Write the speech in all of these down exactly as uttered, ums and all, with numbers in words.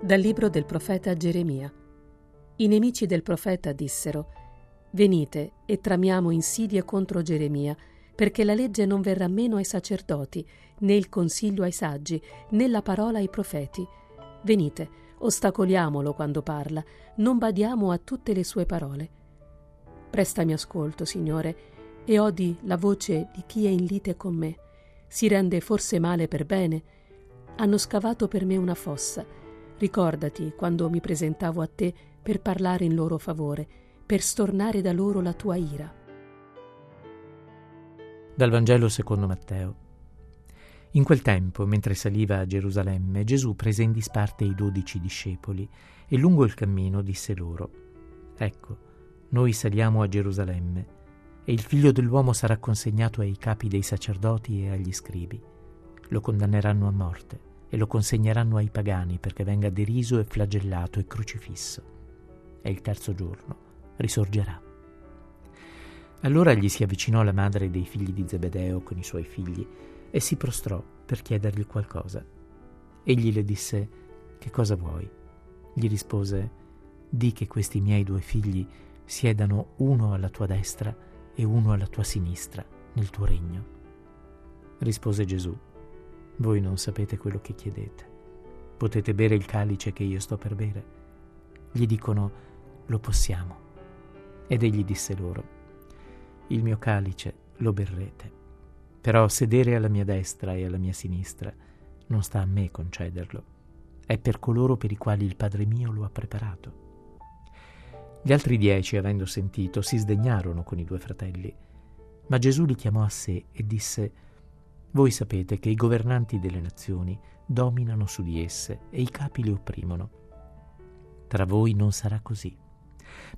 Dal libro del profeta Geremia. I nemici del profeta dissero: venite e tramiamo insidie contro Geremia, perché la legge non verrà meno ai sacerdoti, né il consiglio ai saggi, né la parola ai profeti. Venite, ostacoliamolo quando parla, non badiamo a tutte le sue parole. Prestami ascolto, Signore, e odi la voce di chi è in lite con me. Si rende forse male per bene? Hanno scavato per me una fossa. Ricordati quando mi presentavo a te per parlare in loro favore, per stornare da loro la tua ira. Dal Vangelo secondo Matteo. In quel tempo, mentre saliva a Gerusalemme, Gesù prese in disparte i dodici discepoli e lungo il cammino disse loro: ecco, noi saliamo a Gerusalemme, e il figlio dell'uomo sarà consegnato ai capi dei sacerdoti e agli scribi. Lo condanneranno a morte e lo consegneranno ai pagani perché venga deriso e flagellato e crocifisso. E il terzo giorno risorgerà. Allora gli si avvicinò la madre dei figli di Zebedeo con i suoi figli e si prostrò per chiedergli qualcosa. Egli le disse: che cosa vuoi? Gli rispose: di che questi miei due figli siedano uno alla tua destra e uno alla tua sinistra nel tuo regno. Rispose Gesù: voi non sapete quello che chiedete. Potete bere il calice che io sto per bere? Gli dicono: lo possiamo. Ed egli disse loro: il mio calice lo berrete, però sedere alla mia destra e alla mia sinistra non sta a me concederlo, è per coloro per i quali il Padre mio lo ha preparato. Gli altri dieci, avendo sentito, si sdegnarono con i due fratelli. Ma Gesù li chiamò a sé e disse: voi sapete che i governanti delle nazioni dominano su di esse e i capi le opprimono. Tra voi non sarà così,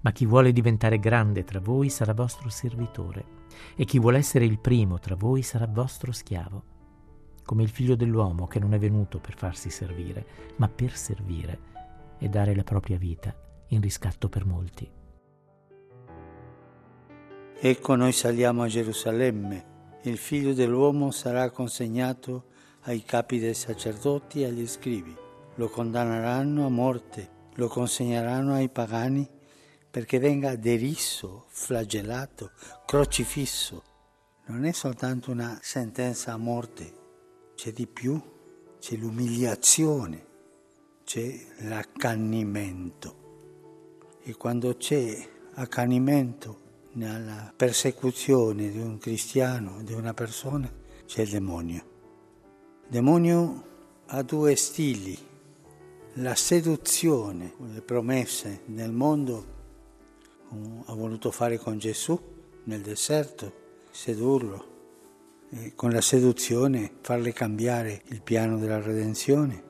ma chi vuole diventare grande tra voi sarà vostro servitore, e chi vuole essere il primo tra voi sarà vostro schiavo, come il figlio dell'uomo che non è venuto per farsi servire, ma per servire e dare la propria vita in riscatto per molti. Ecco, noi saliamo a Gerusalemme. Il figlio dell'uomo sarà consegnato ai capi dei sacerdoti e agli scribi. Lo condanneranno a morte, lo consegneranno ai pagani perché venga deriso, flagellato, crocifisso. Non è soltanto una sentenza a morte, c'è di più, c'è l'umiliazione, c'è l'accanimento. E quando c'è accanimento nella persecuzione di un cristiano, di una persona, c'è il demonio. Il demonio ha due stili: la seduzione, le promesse nel mondo, come ha voluto fare con Gesù nel deserto, sedurlo, e con la seduzione farle cambiare il piano della redenzione,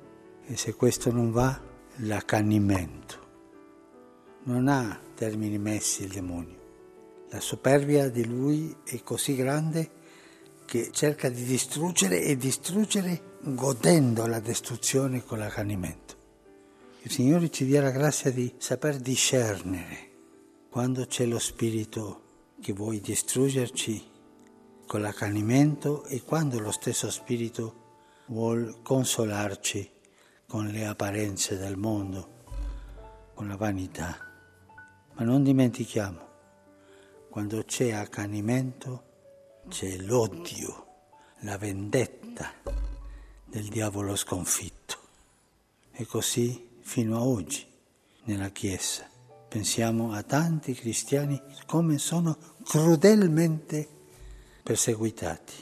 e se questo non va, l'accanimento. Non ha termini messi il demonio. La superbia di lui è così grande che cerca di distruggere e distruggere godendo la distruzione con l'accanimento. Il Signore ci dia la grazia di saper discernere quando c'è lo spirito che vuoi distruggerci con l'accanimento e quando lo stesso spirito vuol consolarci con le apparenze del mondo, con la vanità. Ma non dimentichiamo, quando c'è accanimento c'è l'odio, la vendetta del diavolo sconfitto. E così fino a oggi nella Chiesa. Pensiamo a tanti cristiani come sono crudelmente perseguitati.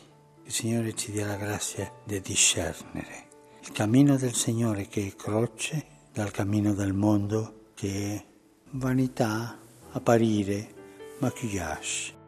Il Signore ci dia la grazia di discernere il cammino del Signore, che è croce, dal cammino del mondo, che è vanità, apparire, maquillage.